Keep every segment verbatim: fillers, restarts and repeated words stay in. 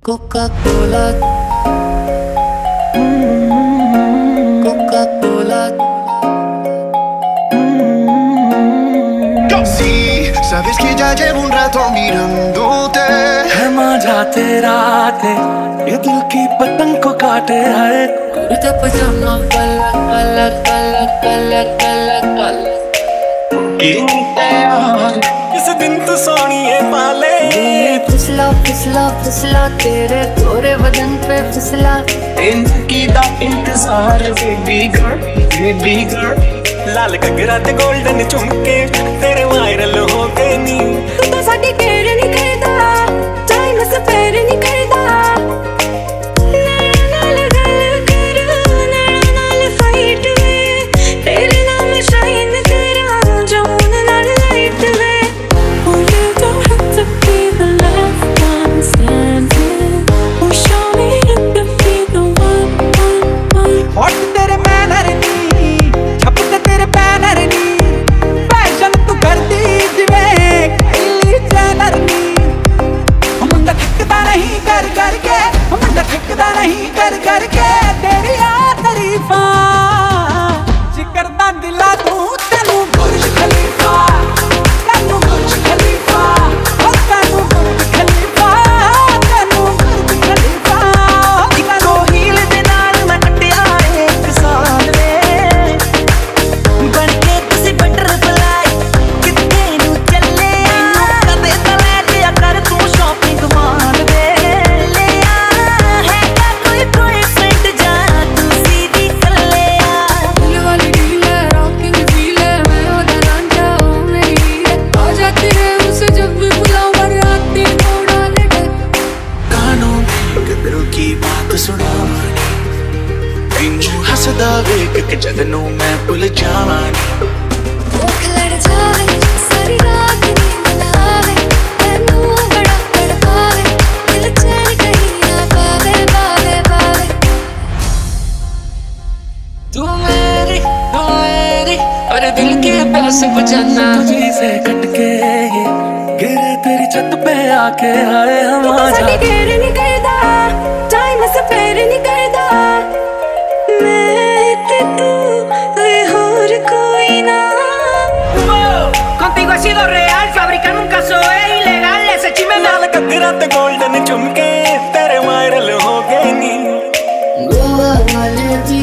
Coca-Cola, mm-hmm. Coca-Cola. Mm-hmm. Sí, sabes que ya llevo un rato mirándote. है मजा तेरा आते, ये दिल की पतंग को काटे है। Kurta pajama colour colour colour colour colour colour. इस दिन तो सोनी है पाले। फिसला फिसला फिसला तेरे थोड़े बदन पे फिसला। इनकी दा इंतजार बेबी गर्ल बेबी गर्ल। लाल घगरा ते गोल्डन झुमके तेरे वायरल हो गए नी। तू तो साडी केयर नहीं करदा, टाइम से पैर नहीं करदा। नाल नाल गल करो, नाल नाल फाइट वे। तेरे नाम शाइन तेरा जून नाल लाइट वे। हसदा वेख के जदनू मैं भुल जावां तू मेरी तू मेरी और दिल के पास बजाना तुझी से कटके गिरे तेरी छत पे आके हाय हमारा real, fabricar un caso es ilegal, ese chisme me la cadera de golden chumke tere viral ho gaye ni goa wale ji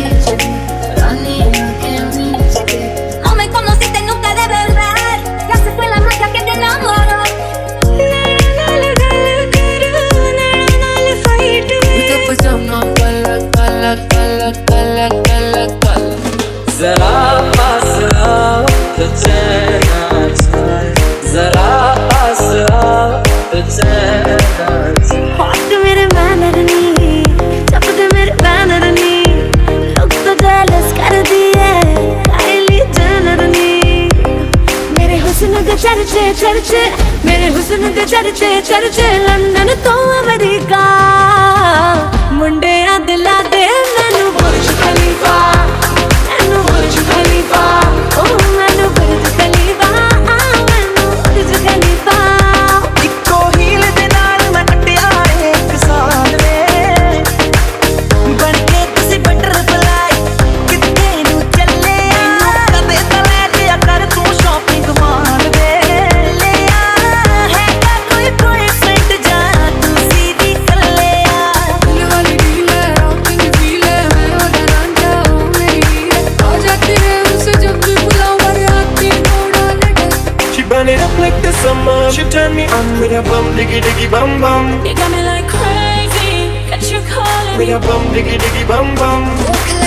rani ke miske no me conociste nunca de verdad ya se fue la magia que te enamoró na na gal karo na na fight te pajama kala kala kala kala kala kala zara paas aao to chehra जरा पास आओ तो चेहरा तो मेरे manner नहीं चपत मेरे banner नहीं लोग तो जेलस कर दिए काइली जेनर नहीं मेरे हुस्न के चर्चे चर्चे मेरे हुस्न के चर्चे चर्चे लंदन तो अमेरिका मुंडे दिला दे मैनू बुर्ज खलीफा मैनू बुर्ज खलीफा ओ मैनू बुर्ज खलीफा She turned me on with a bum diggy diggy bum bum. You got me like crazy, got you calling with a bum diggy diggy bum bum.